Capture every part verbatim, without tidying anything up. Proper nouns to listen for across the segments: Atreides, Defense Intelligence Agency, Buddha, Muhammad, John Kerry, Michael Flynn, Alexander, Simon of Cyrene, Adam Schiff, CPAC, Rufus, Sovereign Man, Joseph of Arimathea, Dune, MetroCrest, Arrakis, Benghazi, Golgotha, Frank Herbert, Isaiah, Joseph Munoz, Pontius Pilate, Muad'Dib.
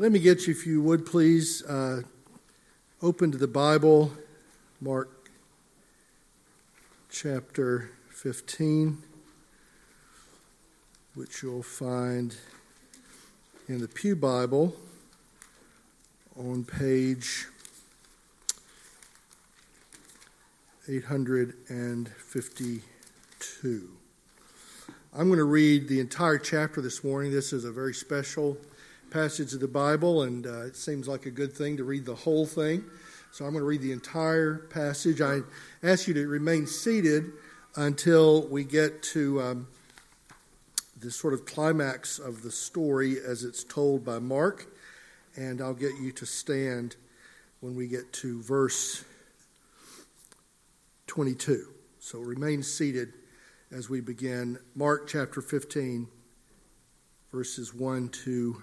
Let me get you, if you would please, uh, open to the Bible, Mark chapter fifteen, which you'll find in the Pew Bible on page eight fifty-two. I'm going to read the entire chapter this morning. This is a very special passage of the Bible, and uh, it seems like a good thing to read the whole thing. So I'm going to read the entire passage. I ask you to remain seated until we get to um, the sort of climax of the story as it's told by Mark, and I'll get you to stand when we get to verse twenty-two. So remain seated as we begin Mark chapter fifteen, verses one to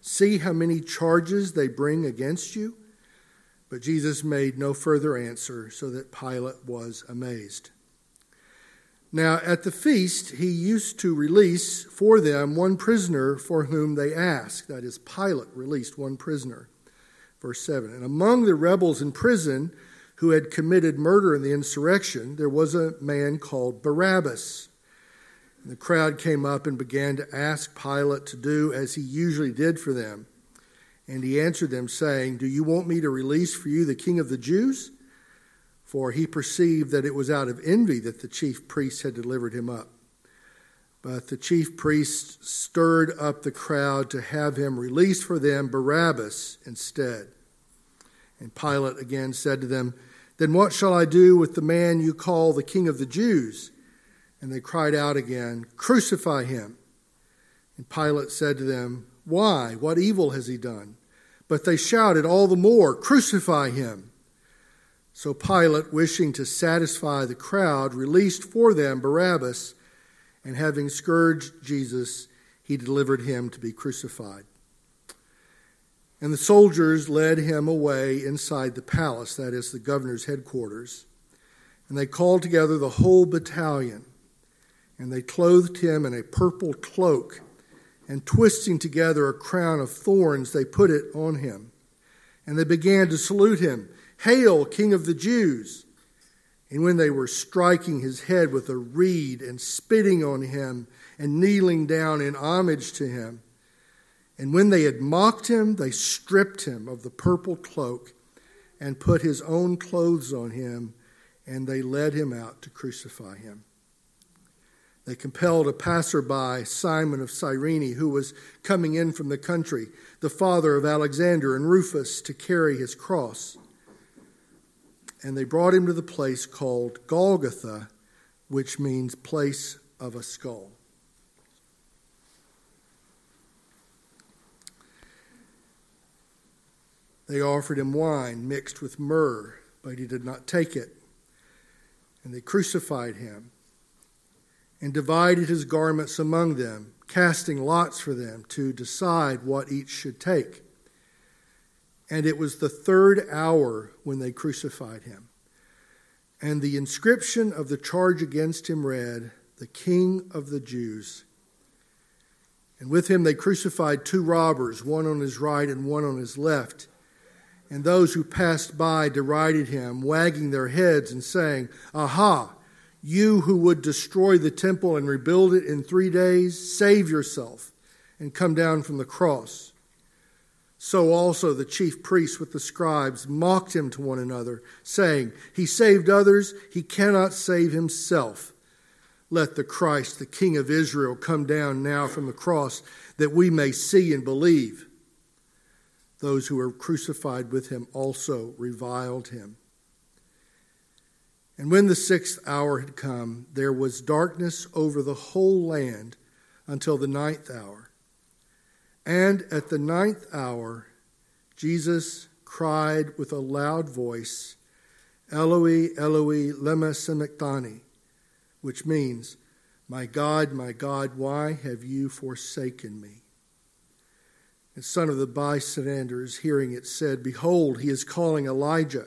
See how many charges they bring against you?" But Jesus made no further answer, so that Pilate was amazed. Now at the feast, he used to release for them one prisoner for whom they asked. That is, Pilate released one prisoner. Verse seven, and among the rebels in prison who had committed murder in the insurrection, there was a man called Barabbas. And the crowd came up and began to ask Pilate to do as he usually did for them. And he answered them, saying, "Do you want me to release for you the king of the Jews?" For he perceived that it was out of envy that the chief priests had delivered him up. But the chief priests stirred up the crowd to have him release for them Barabbas instead. And Pilate again said to them, "Then what shall I do with the man you call the king of the Jews?" And they cried out again, "Crucify him." And Pilate said to them, "Why? What evil has he done?" But they shouted all the more, "Crucify him." So Pilate, wishing to satisfy the crowd, released for them Barabbas, and having scourged Jesus, he delivered him to be crucified. And the soldiers led him away inside the palace, that is, the governor's headquarters. And they called together the whole battalion, and they clothed him in a purple cloak, and twisting together a crown of thorns, they put it on him. And they began to salute him, "Hail, King of the Jews!" And when they were striking his head with a reed and spitting on him and kneeling down in homage to him, and when they had mocked him, they stripped him of the purple cloak and put his own clothes on him, and they led him out to crucify him. They compelled a passerby, Simon of Cyrene, who was coming in from the country, the father of Alexander and Rufus, to carry his cross. And they brought him to the place called Golgotha, which means place of a skull. They offered him wine mixed with myrrh, but he did not take it. And they crucified him and divided his garments among them, casting lots for them to decide what each should take. And it was the third hour when they crucified him. And the inscription of the charge against him read, "The King of the Jews." And with him they crucified two robbers, one on his right and one on his left. And those who passed by derided him, wagging their heads and saying, "Aha, you who would destroy the temple and rebuild it in three days, save yourself and come down from the cross." So also the chief priests with the scribes mocked him to one another, saying, "He saved others, he cannot save himself. Let the Christ, the King of Israel, come down now from the cross, that we may see and believe." Those who were crucified with him also reviled him. And when the sixth hour had come, there was darkness over the whole land until the ninth hour. And at the ninth hour, Jesus cried with a loud voice, Eloi, Eloi, lema sabachthani, which means, My God, my God, why have you forsaken me? The son of the bystanders, hearing it, said, Behold, he is calling Elijah.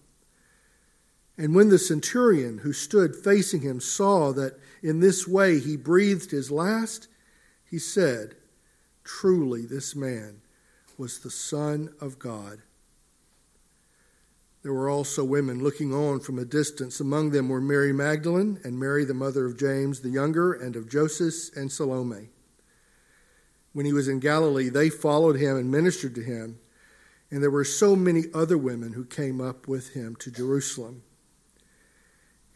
And when the centurion who stood facing him saw that in this way he breathed his last, he said, Truly this man was the Son of God. There were also women looking on from a distance. Among them were Mary Magdalene and Mary the mother of James the younger and of Joseph and Salome. When he was in Galilee, they followed him and ministered to him, and there were so many other women who came up with him to Jerusalem.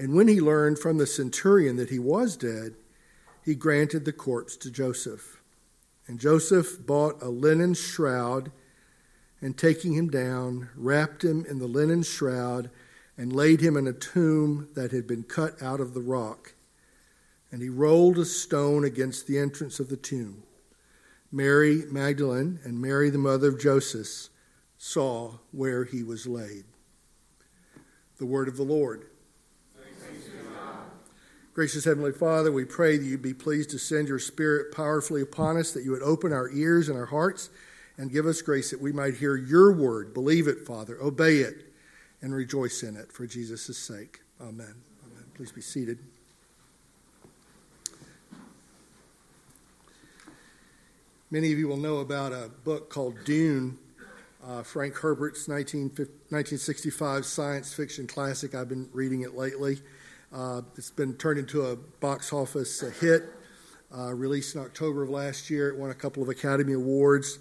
And when he learned from the centurion that he was dead, he granted the corpse to Joseph. And Joseph bought a linen shroud, and taking him down, wrapped him in the linen shroud, and laid him in a tomb that had been cut out of the rock. And he rolled a stone against the entrance of the tomb. Mary Magdalene and Mary the mother of Joseph saw where he was laid. The word of the Lord. Thanks be to God. Gracious Heavenly Father, we pray that you be pleased to send your Spirit powerfully upon us, that you would open our ears and our hearts and give us grace that we might hear your word, believe it, Father, obey it, and rejoice in it for Jesus' sake. Amen. Amen. Please be seated. Many of you will know about a book called Dune, uh, Frank Herbert's nineteen sixty-five science fiction classic. I've been reading it lately. Uh, it's been turned into a box office hit, uh, released in October of last year. It won a couple of Academy Awards.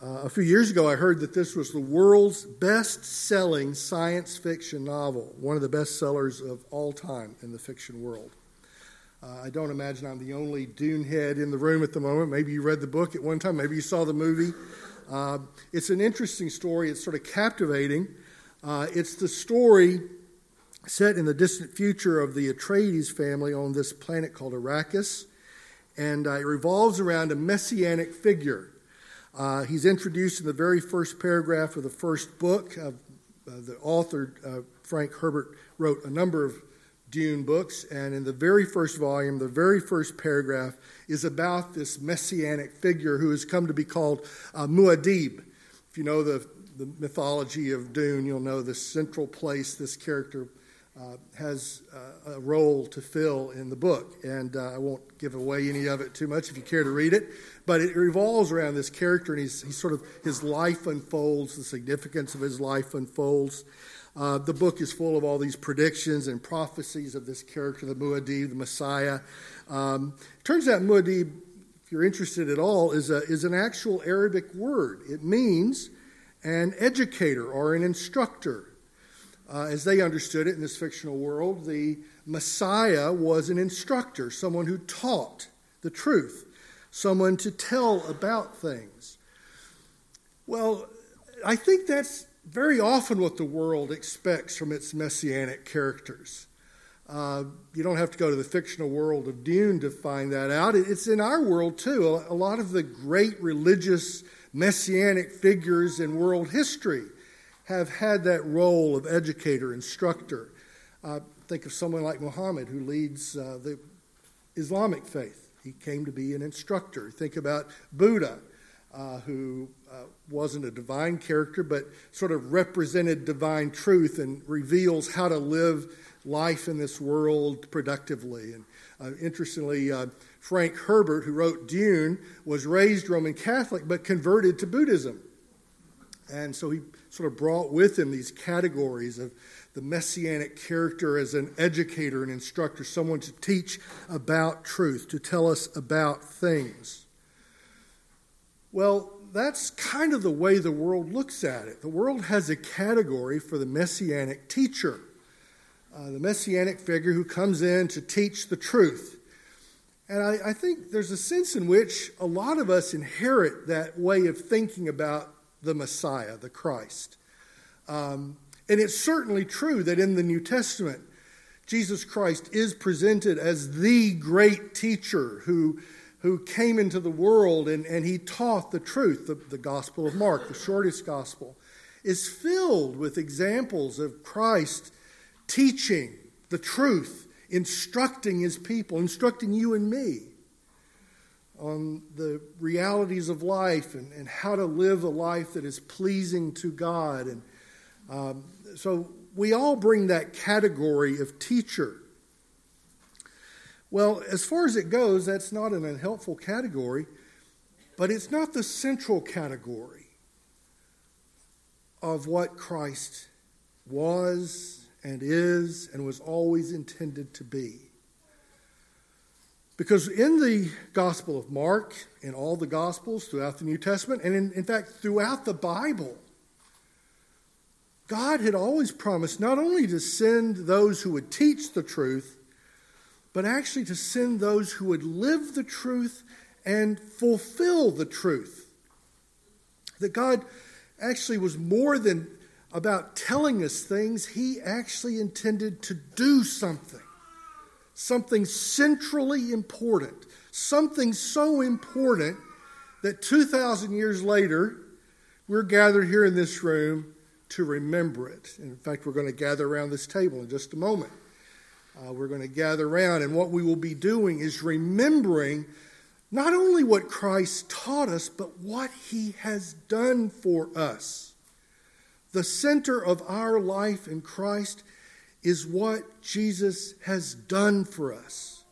Uh, a few years ago, I heard that this was the world's best-selling science fiction novel, one of the best sellers of all time in the fiction world. Uh, I don't imagine I'm the only Dune head in the room at the moment. Maybe you read the book at one time. Maybe you saw the movie. Uh, it's an interesting story. It's sort of captivating. Uh, it's the story set in the distant future of the Atreides family on this planet called Arrakis. And uh, it revolves around a messianic figure. Uh, he's introduced in the very first paragraph of the first book. Uh, uh, the author, uh, Frank Herbert, wrote a number of Dune books, and in the very first volume, the very first paragraph is about this messianic figure who has come to be called uh, Muad'Dib. If you know the, the mythology of Dune, you'll know this central place this character uh, has uh, a role to fill in the book, and uh, I won't give away any of it too much if you care to read it, but it revolves around this character, and he's, he's sort of, his life unfolds, the significance of his life unfolds. Uh, the book is full of all these predictions and prophecies of this character, the Muad'Dib, the Messiah. Um, turns out Muad'Dib, if you're interested at all, is a, is an actual Arabic word. It means an educator or an instructor. Uh, as they understood it in this fictional world, the Messiah was an instructor, someone who taught the truth, someone to tell about things. Well, I think that's very often what the world expects from its messianic characters. Uh, you don't have to go to the fictional world of Dune to find that out. It's in our world, too. A lot of the great religious messianic figures in world history have had that role of educator, instructor. Uh, think of someone like Muhammad, who leads uh, the Islamic faith. He came to be an instructor. Think about Buddha, Uh, who uh, wasn't a divine character, but sort of represented divine truth and reveals how to live life in this world productively. And uh, interestingly, uh, Frank Herbert, who wrote Dune, was raised Roman Catholic but converted to Buddhism. And so he sort of brought with him these categories of the messianic character as an educator, an instructor, someone to teach about truth, to tell us about things. Well, that's kind of the way the world looks at it. The world has a category for the messianic teacher, uh, the messianic figure who comes in to teach the truth. And I, I think there's a sense in which a lot of us inherit that way of thinking about the Messiah, the Christ. Um, and it's certainly true that in the New Testament, Jesus Christ is presented as the great teacher who, who came into the world and, and he taught the truth. The, the Gospel of Mark, the shortest gospel, is filled with examples of Christ teaching the truth, instructing his people, instructing you and me on the realities of life and, and how to live a life that is pleasing to God. And um, so we all bring that category of teacher. Well, as far as it goes, that's not an unhelpful category, but it's not the central category of what Christ was and is and was always intended to be. Because in the Gospel of Mark, in all the Gospels throughout the New Testament, and in, in fact throughout the Bible, God had always promised not only to send those who would teach the truth, but actually to send those who would live the truth and fulfill the truth. That God actually was more than about telling us things. He actually intended to do something. Something centrally important, something so important that two thousand years later, we're gathered here in this room to remember it. And in fact, we're going to gather around this table in just a moment. Uh, we're going to gather around, and what we will be doing is remembering not only what Christ taught us, but what he has done for us. The center of our life in Christ is what Jesus has done for us.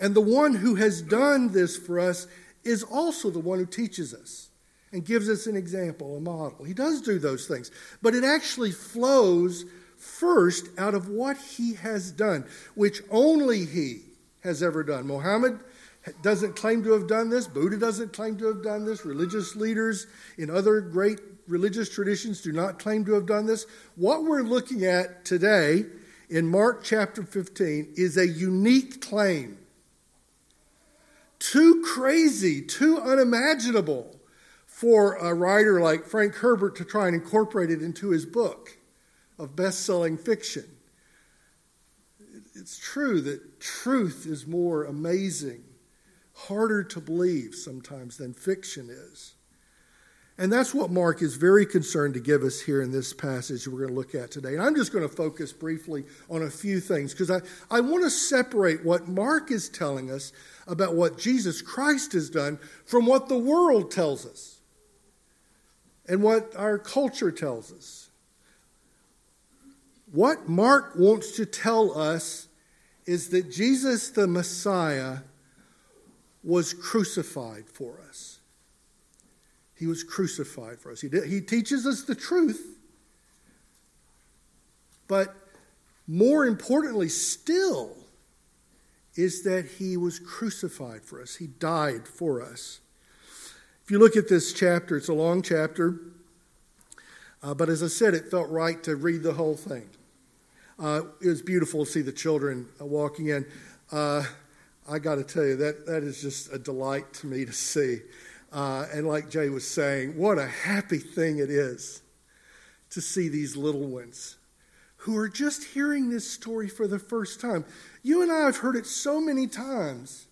And the one who has done this for us is also the one who teaches us and gives us an example, a model. He does do those things, but it actually flows first out of what he has done, which only he has ever done. Muhammad doesn't claim to have done this. Buddha doesn't claim to have done this. Religious leaders in other great religious traditions do not claim to have done this. What we're looking at today in Mark chapter fifteen is a unique claim. Too crazy, too unimaginable for a writer like Frank Herbert to try and incorporate it into his book of best-selling fiction. It's true that truth is more amazing, harder to believe sometimes than fiction is. And that's what Mark is very concerned to give us here in this passage we're going to look at today. And I'm just going to focus briefly on a few things, because I, I want to separate what Mark is telling us about what Jesus Christ has done from what the world tells us and what our culture tells us. What Mark wants to tell us is that Jesus the Messiah was crucified for us. He was crucified for us. He, did, he teaches us the truth. But more importantly still is that he was crucified for us. He died for us. If you look at this chapter, it's a long chapter. Uh, but as I said, it felt right to read the whole thing. Uh, it was beautiful to see the children uh, walking in. Uh, I got to tell you, that, that is just a delight to me to see. Uh, and like Jay was saying, what a happy thing it is to see these little ones who are just hearing this story for the first time. You and I have heard it so many times,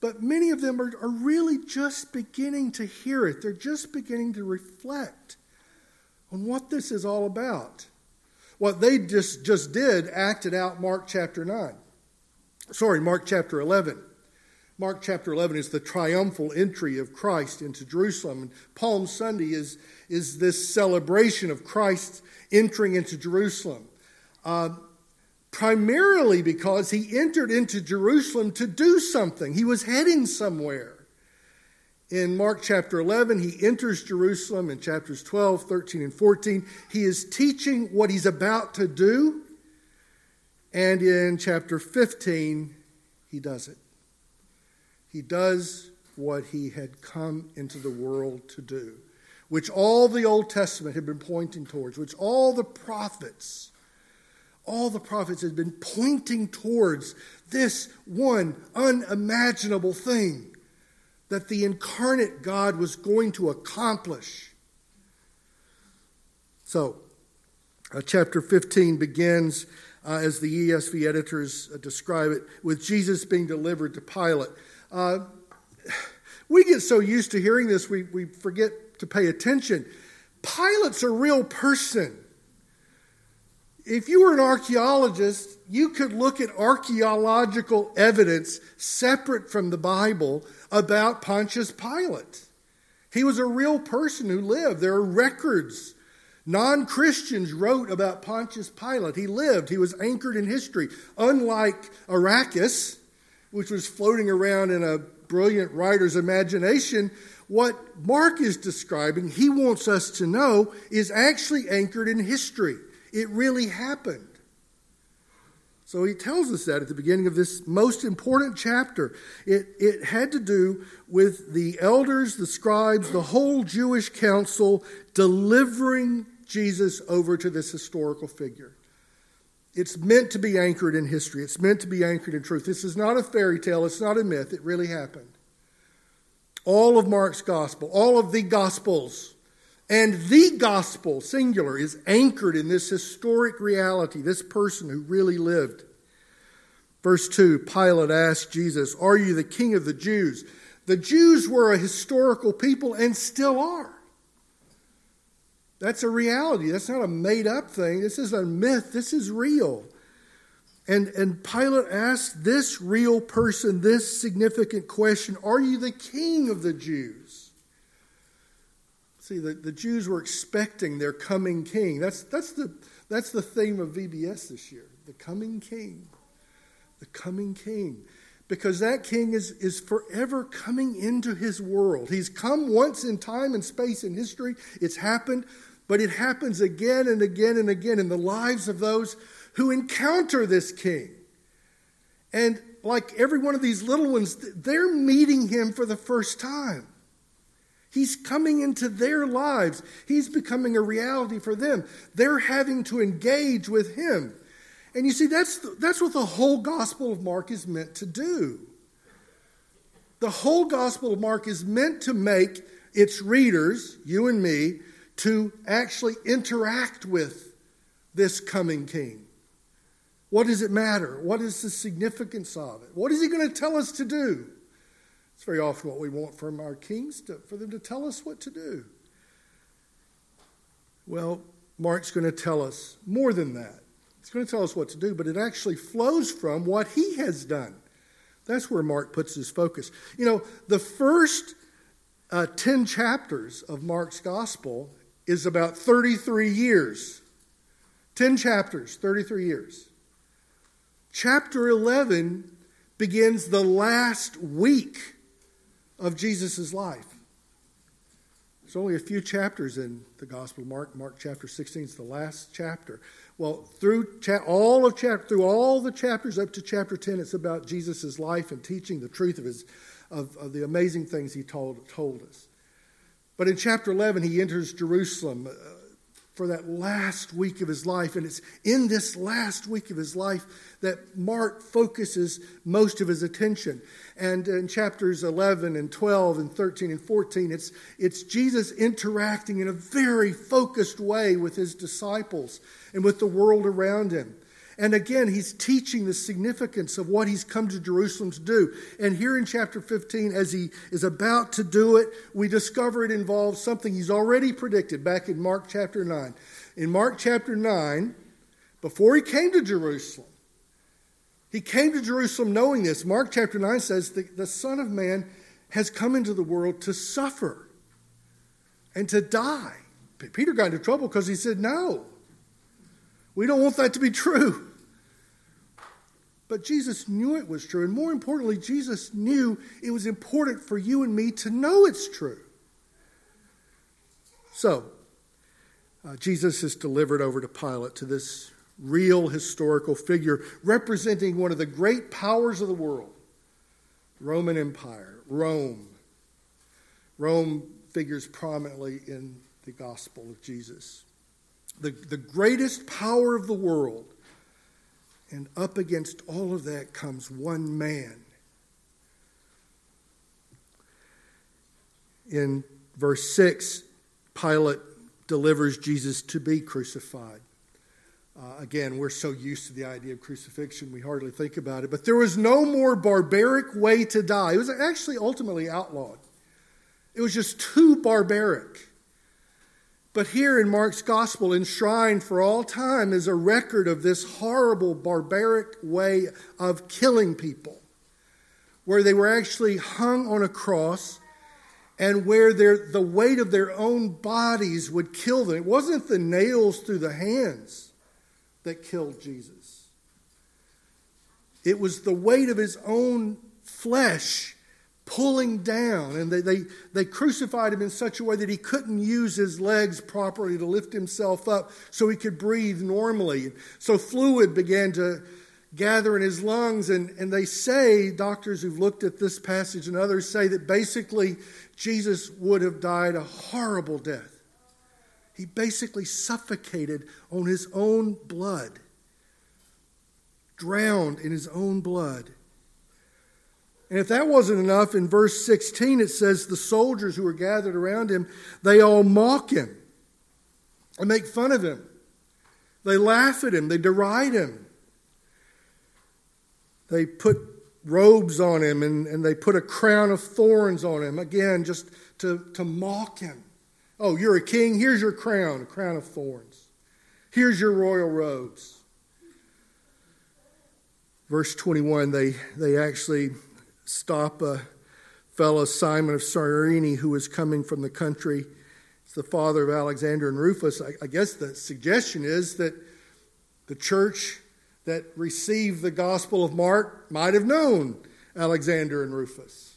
but many of them are, are really just beginning to hear it. They're just beginning to reflect on what this is all about. What they just, just did acted out Mark chapter nine. Sorry, Mark chapter eleven. Mark chapter eleven is the triumphal entry of Christ into Jerusalem. And Palm Sunday is, is this celebration of Christ entering into Jerusalem. uh, primarily because he entered into Jerusalem to do something. He was heading somewhere. In Mark chapter eleven, he enters Jerusalem. In chapters twelve, thirteen, and fourteen, he is teaching what he's about to do. And in chapter fifteen, he does it. He does what he had come into the world to do, which all the Old Testament had been pointing towards, which all the prophets, all the prophets had been pointing towards this one unimaginable thing that the incarnate God was going to accomplish. So, uh, chapter fifteen begins, uh, as the E S V editors uh, describe it, with Jesus being delivered to Pilate. Uh, we get so used to hearing this, we, we forget to pay attention. Pilate's a real person. If you were an archaeologist, you could look at archaeological evidence separate from the Bible about Pontius Pilate. He was a real person who lived. There are records. Non-Christians wrote about Pontius Pilate. He lived. He was anchored in history. Unlike Arrakis, which was floating around in a brilliant writer's imagination, what Mark is describing, he wants us to know, is actually anchored in history. It really happened. So he tells us that at the beginning of this most important chapter. It, it had to do with the elders, the scribes, the whole Jewish council delivering Jesus over to this historical figure. It's meant to be anchored in history. It's meant to be anchored in truth. This is not a fairy tale. It's not a myth. It really happened. All of Mark's gospel, all of the gospels, and the gospel, singular, is anchored in this historic reality, this person who really lived. Verse two, Pilate asked Jesus, "Are you the king of the Jews?" The Jews were a historical people and still are. That's a reality. That's not a made-up thing. This is a myth. This is real. And, and Pilate asked this real person this significant question, "Are you the king of the Jews?" See, the, the Jews were expecting their coming king. That's, that's, the, that's the theme of V B S this year, the coming king, the coming king. Because that king is, is forever coming into his world. He's come once in time and space and history. It's happened, but it happens again and again and again in the lives of those who encounter this king. And like every one of these little ones, they're meeting him for the first time. He's coming into their lives. He's becoming a reality for them. They're having to engage with him. And you see, that's, that's what the whole Gospel of Mark is meant to do. The whole Gospel of Mark is meant to make its readers, you and me, to actually interact with this coming king. What does it matter? What is the significance of it? What is he going to tell us to do? It's very often what we want from our kings, to, for them to tell us what to do. Well, Mark's going to tell us more than that. He's going to tell us what to do, but it actually flows from what he has done. That's where Mark puts his focus. You know, the first uh, ten chapters of Mark's gospel is about thirty-three years. ten chapters, thirty-three years. Chapter eleven begins the last week of Jesus' life. There's only a few chapters in the Gospel of Mark. Mark chapter sixteen is the last chapter. Well, through cha- all of chapter, through all the chapters up to chapter ten, it's about Jesus' life and teaching the truth of his, of, of the amazing things he told told us. But in chapter eleven, he enters Jerusalem uh, for that last week of his life. And it's in this last week of his life that Mark focuses most of his attention. And in chapters eleven and twelve and thirteen and fourteen, it's, it's Jesus interacting in a very focused way with his disciples and with the world around him. And again, he's teaching the significance of what he's come to Jerusalem to do. And here in chapter fifteen, as he is about to do it, we discover it involves something he's already predicted back in Mark chapter nine. In Mark chapter nine, before he came to Jerusalem, he came to Jerusalem knowing this. Mark chapter nine says the, the Son of Man has come into the world to suffer and to die. Peter got into trouble because he said no. We don't want that to be true. But Jesus knew it was true. And more importantly, Jesus knew it was important for you and me to know it's true. So, uh, Jesus is delivered over to Pilate, to this real historical figure representing one of the great powers of the world. Roman Empire, Rome. Rome figures prominently in the gospel of Jesus. The, the greatest power of the world. And up against all of that comes one man. In verse six, Pilate delivers Jesus to be crucified. Uh, again, we're so used to the idea of crucifixion, we hardly think about it. But there was no more barbaric way to die. It was actually ultimately outlawed. It was just too barbaric. But here in Mark's gospel, enshrined for all time, is a record of this horrible, barbaric way of killing people, where they were actually hung on a cross and where their, the weight of their own bodies would kill them. It wasn't the nails through the hands that killed Jesus. It was the weight of his own flesh pulling down, and they, they, they crucified him in such a way that he couldn't use his legs properly to lift himself up so he could breathe normally. So fluid began to gather in his lungs, and, and they say, doctors who've looked at this passage and others say that basically Jesus would have died a horrible death. He basically suffocated on his own blood, drowned in his own blood. And if that wasn't enough, in verse sixteen it says the soldiers who were gathered around him, they all mock him and make fun of him. They laugh at him. They deride him. They put robes on him and, and they put a crown of thorns on him, again, just to, to mock him. Oh, you're a king. Here's your crown, a crown of thorns. Here's your royal robes. Verse twenty-one, they, they actually stop a fellow, Simon of Cyrene, who is coming from the country. It's the father of Alexander and Rufus. I, I guess the suggestion is that the church that received the gospel of Mark might have known Alexander and Rufus.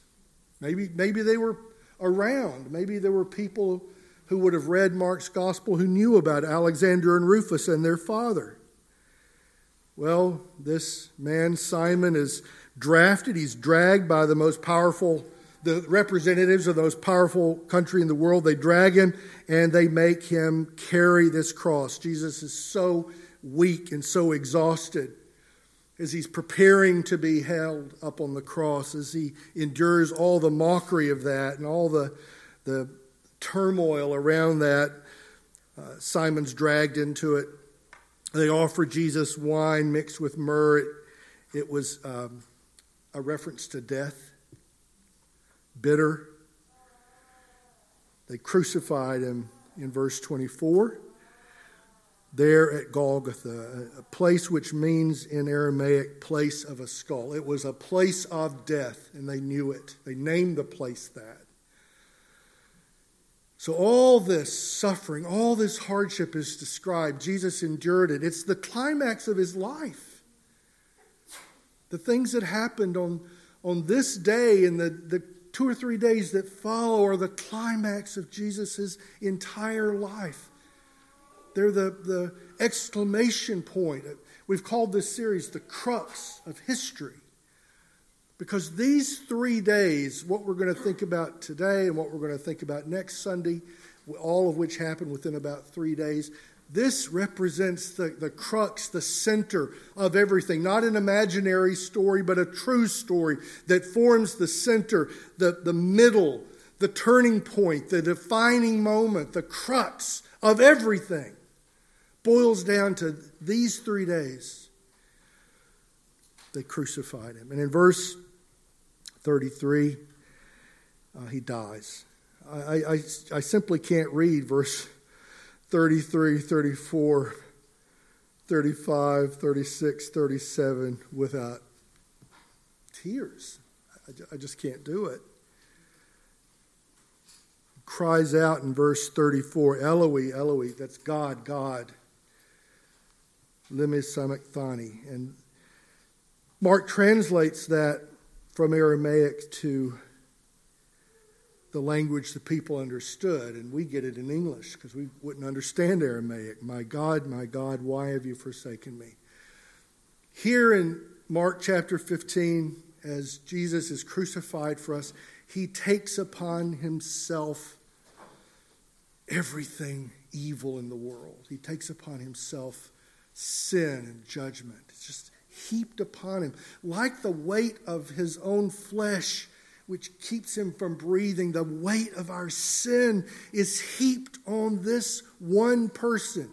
Maybe, maybe they were around. Maybe there were people who would have read Mark's gospel who knew about Alexander and Rufus and their father. Well, this man, Simon, is drafted. He's dragged by the most powerful, the representatives of the most powerful country in the world. They drag him and they make him carry this cross. Jesus is so weak and so exhausted as he's preparing to be held up on the cross, as he endures all the mockery of that and all the, the turmoil around that. Uh, Simon's dragged into it. They offer Jesus wine mixed with myrrh. It, it was um, a reference to death, bitter. They crucified him in verse twenty-four, there at Golgotha, a place which means in Aramaic, place of a skull. It was a place of death, and they knew it. They named the place that. So all this suffering, all this hardship is described. Jesus endured it. It's the climax of his life. The things that happened on, on this day and the, the two or three days that follow are the climax of Jesus' entire life. They're the, the exclamation point. We've called this series the crux of history. Because these three days, what we're going to think about today and what we're going to think about next Sunday, all of which happened within about three days, this represents the, the crux, the center of everything. Not an imaginary story, but a true story that forms the center, the, the middle, the turning point, the defining moment, the crux of everything boils down to these three days. They crucified him. And in verse thirty-three, uh, he dies. I, I, I simply can't read verse thirty-three, thirty-four, thirty-five, thirty-six, thirty-seven without tears. I, I just can't do it. He cries out in verse thirty-four, Eloi, Eloi, that's God, God. lemesamakhthani. And Mark translates that from Aramaic to the language the people understood, and we get it in English because we wouldn't understand Aramaic. My God, my God, why have you forsaken me? Here in Mark chapter fifteen, as Jesus is crucified for us, he takes upon himself everything evil in the world. He takes upon himself sin and judgment. It's just heaped upon him. Like the weight of his own flesh, which keeps him from breathing, the weight of our sin is heaped on this one person.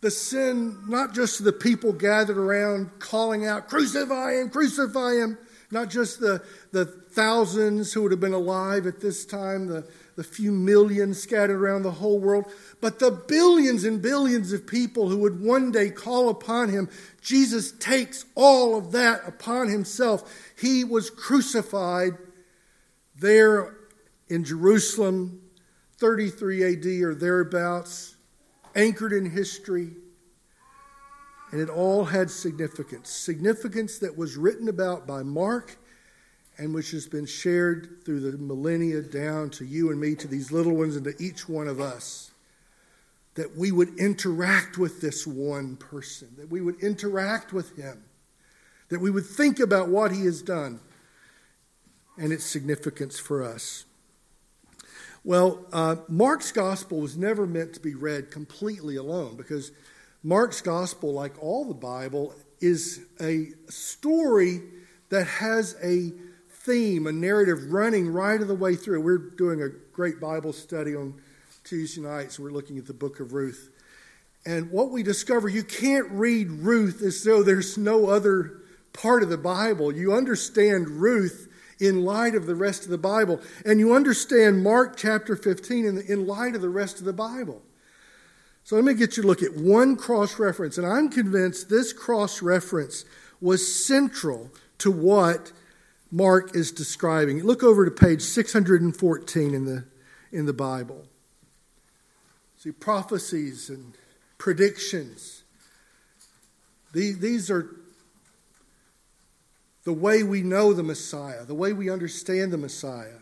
The sin, not just the people gathered around calling out, crucify him, crucify him. Not just the, the thousands who would have been alive at this time, the, the few million scattered around the whole world, but the billions and billions of people who would one day call upon him. Jesus takes all of that upon himself. He was crucified there in Jerusalem, thirty-three A D or thereabouts, anchored in history. And it all had significance. Significance that was written about by Mark and which has been shared through the millennia down to you and me, to these little ones and to each one of us. That we would interact with this one person. That we would interact with him. That we would think about what he has done and its significance for us. Well, uh, Mark's gospel was never meant to be read completely alone, because Mark's gospel, like all the Bible, is a story that has a theme, a narrative running right of the way through. We're doing a great Bible study on Tuesday nights. So we're looking at the book of Ruth. And what we discover, you can't read Ruth as though there's no other part of the Bible. You understand Ruth in light of the rest of the Bible. And you understand Mark chapter fifteen in, the, in light of the rest of the Bible. So let me get you to look at one cross-reference. And I'm convinced this cross-reference was central to what Mark is describing. Look over to page six hundred fourteen in the, in the Bible. See, prophecies and predictions. These, these are the way we know the Messiah, the way we understand the Messiah,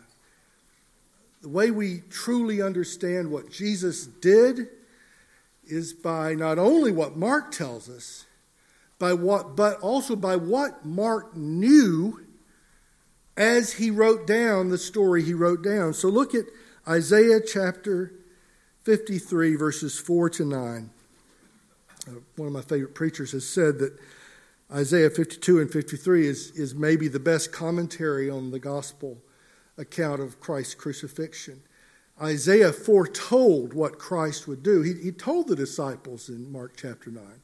the way we truly understand what Jesus did is by not only what Mark tells us, by what, but also by what Mark knew as he wrote down the story he wrote down. So look at Isaiah chapter fifty-three, verses four to nine. One of my favorite preachers has said that Isaiah fifty-two and fifty-three is, is maybe the best commentary on the gospel account of Christ's crucifixion. Isaiah foretold what Christ would do. He, he told the disciples in Mark chapter nine.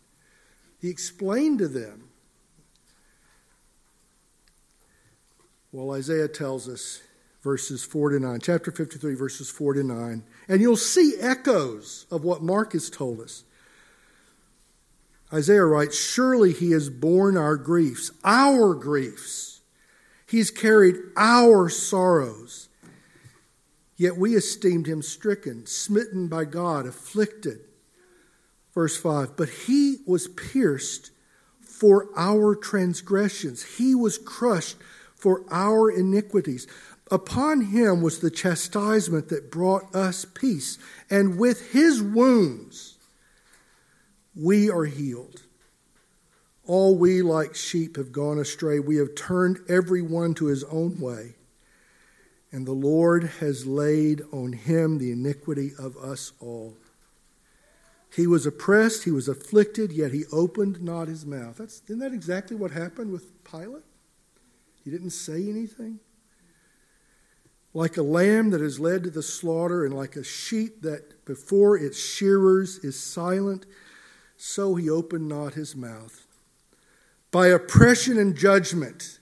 He explained to them. Well, Isaiah tells us, verses four to nine, chapter fifty-three, verses four to nine, and you'll see echoes of what Mark has told us. Isaiah writes, surely he has borne our griefs, our griefs. He's carried our sorrows. Yet we esteemed him stricken, smitten by God, afflicted. Verse five, but he was pierced for our transgressions. He was crushed for our iniquities. Upon him was the chastisement that brought us peace, and with his wounds we are healed. All we like sheep have gone astray. We have turned every one to his own way. And the Lord has laid on him the iniquity of us all. He was oppressed, he was afflicted, yet he opened not his mouth. That's, isn't that exactly what happened with Pilate? He didn't say anything. Like a lamb that is led to the slaughter, and like a sheep that before its shearers is silent, so he opened not his mouth. By oppression and judgment,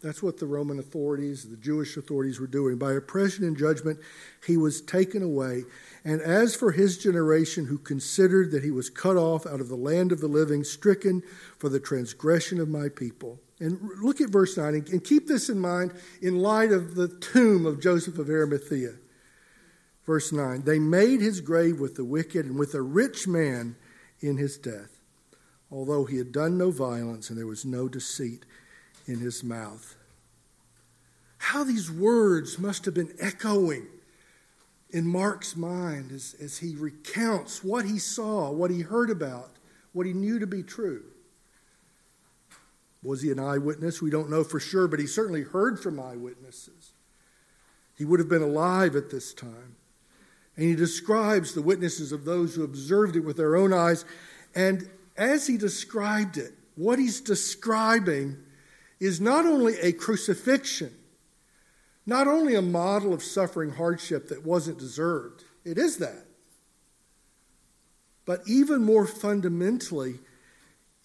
that's what the Roman authorities, the Jewish authorities were doing. By oppression and judgment, he was taken away. And as for his generation, who considered that he was cut off out of the land of the living, stricken for the transgression of my people. And look at verse nine, and keep this in mind in light of the tomb of Joseph of Arimathea. Verse nine, they made his grave with the wicked and with a rich man in his death, although he had done no violence and there was no deceit in his mouth. How these words must have been echoing in Mark's mind as, as he recounts what he saw, what he heard about, what he knew to be true. Was he an eyewitness? We don't know for sure, but he certainly heard from eyewitnesses. He would have been alive at this time. And he describes the witnesses of those who observed it with their own eyes. And as he described it, what he's describing is not only a crucifixion, not only a model of suffering hardship that wasn't deserved, it is that. But even more fundamentally,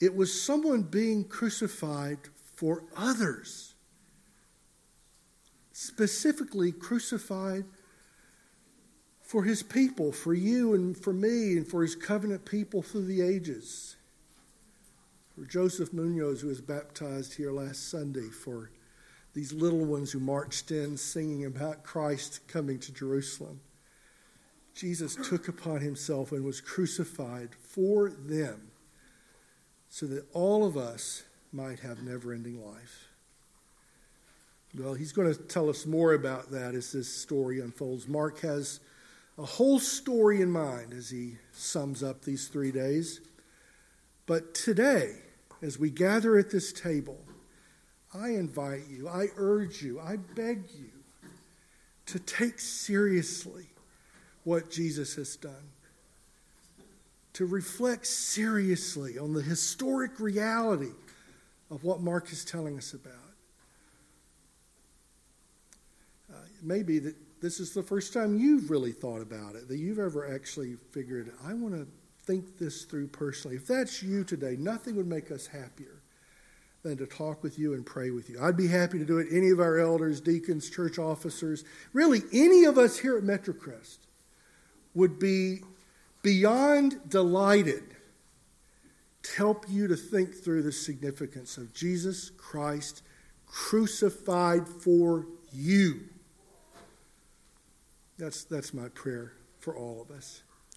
it was someone being crucified for others, specifically crucified for his people, for you and for me and for his covenant people through the ages. For Joseph Munoz, who was baptized here last Sunday, for these little ones who marched in singing about Christ coming to Jerusalem. Jesus took upon himself and was crucified for them, so that all of us might have never-ending life. Well, he's going to tell us more about that as this story unfolds. Mark has a whole story in mind as he sums up these three days. But today, as we gather at this table, I invite you, I urge you, I beg you to take seriously what Jesus has done. To reflect seriously on the historic reality of what Mark is telling us about. Uh, it may be that this is the first time you've really thought about it, that you've ever actually figured, I want to think this through personally. If that's you today, nothing would make us happier than to talk with you and pray with you. I'd be happy to do it. Any of our elders, deacons, church officers, really any of us here at MetroCrest would be beyond delighted to help you to think through the significance of Jesus Christ crucified for you. That's, that's my prayer for all of us.